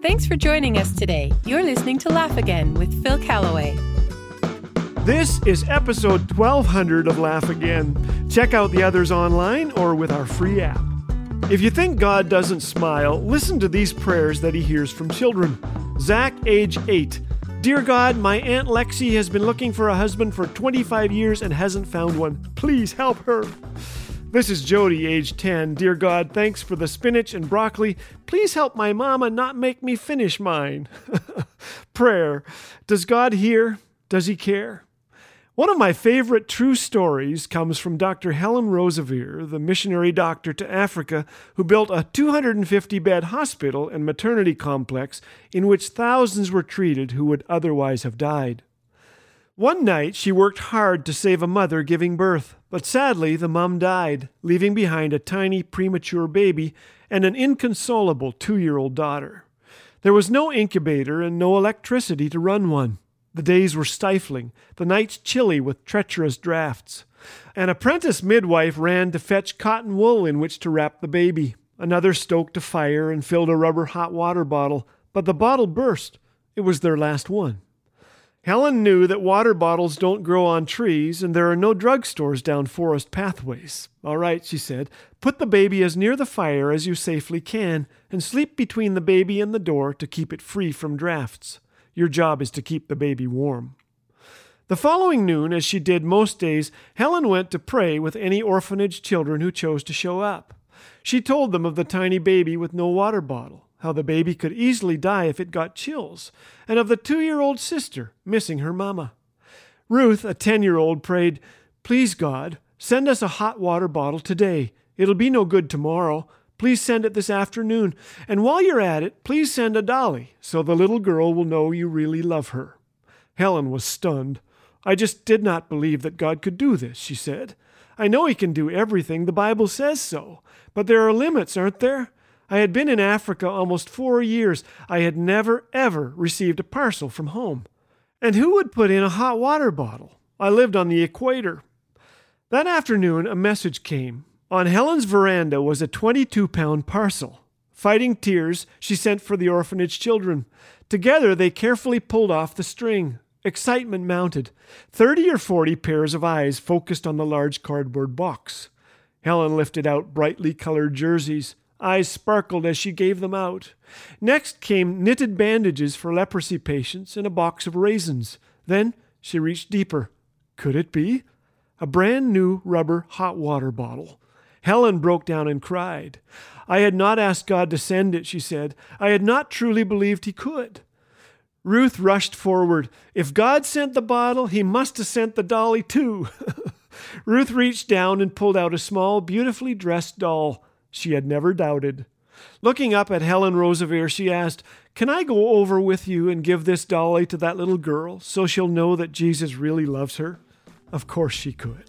Thanks for joining us today. You're listening to Laugh Again with Phil Callaway. This is episode 1200 of Laugh Again. Check out the others online or with our free app. If you think God doesn't smile, listen to these prayers that he hears from children. Zach, age 8. Dear God, my Aunt Lexi has been looking for a husband for 25 years and hasn't found one. Please help her. This is Jody, age 10. Dear God, thanks for the spinach and broccoli. Please help my mama not make me finish mine. Prayer. Does God hear? Does he care? One of my favorite true stories comes from Dr. Helen Roseveare, the missionary doctor to Africa, who built a 250-bed hospital and maternity complex in which thousands were treated who would otherwise have died. One night, she worked hard to save a mother giving birth, but sadly, the mom died, leaving behind a tiny premature baby and an inconsolable 2-year-old daughter. There was no incubator and no electricity to run one. The days were stifling, the nights chilly with treacherous drafts. An apprentice midwife ran to fetch cotton wool in which to wrap the baby. Another stoked a fire and filled a rubber hot water bottle, but the bottle burst. It was their last one. Helen knew that water bottles don't grow on trees and there are no drugstores down forest pathways. All right, she said, put the baby as near the fire as you safely can and sleep between the baby and the door to keep it free from drafts. Your job is to keep the baby warm. The following noon, as she did most days, Helen went to pray with any orphanage children who chose to show up. She told them of the tiny baby with no water bottle, how the baby could easily die if it got chills, and of the 2-year-old sister missing her mama. Ruth, a 10-year-old, prayed, "Please, God, send us a hot water bottle today. It'll be no good tomorrow. Please send it this afternoon. And while you're at it, please send a dolly so the little girl will know you really love her." Helen was stunned. "I just did not believe that God could do this," she said. "I know he can do everything. The Bible says so. But there are limits, aren't there? I had been in Africa almost 4 years. I had never, ever received a parcel from home. And who would put in a hot water bottle? I lived on the equator." That afternoon, a message came. On Helen's veranda was a 22-pound parcel. Fighting tears, she sent for the orphanage children. Together, they carefully pulled off the string. Excitement mounted. 30 or 40 pairs of eyes focused on the large cardboard box. Helen lifted out brightly colored jerseys. Eyes sparkled as she gave them out. Next came knitted bandages for leprosy patients and a box of raisins. Then she reached deeper. Could it be? A brand new rubber hot water bottle. Helen broke down and cried. "I had not asked God to send it," she said. "I had not truly believed he could." Ruth rushed forward. "If God sent the bottle, he must have sent the dolly too." Ruth reached down and pulled out a small, beautifully dressed doll. She had never doubted. Looking up at Helen Roseveare, she asked, "Can I go over with you and give this dolly to that little girl so she'll know that Jesus really loves her?" Of course she could.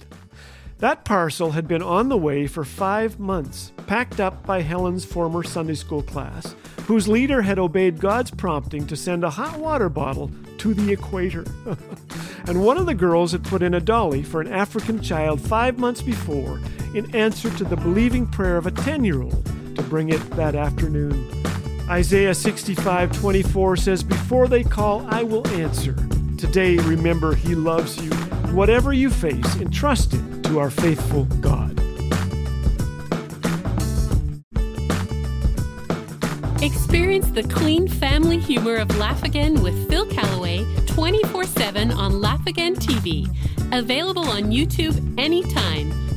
That parcel had been on the way for 5 months, packed up by Helen's former Sunday school class, whose leader had obeyed God's prompting to send a hot water bottle to the equator. And one of the girls had put in a dolly for an African child 5 months before in answer to the believing prayer of a 10-year-old to bring it that afternoon. Isaiah 65:24 says, "Before they call, I will answer." Today, remember, he loves you. Whatever you face, entrust it to our faithful God. Experience the clean family humor of Laugh Again with Phil Callaway 24/7 on Laugh Again TV. Available on YouTube anytime.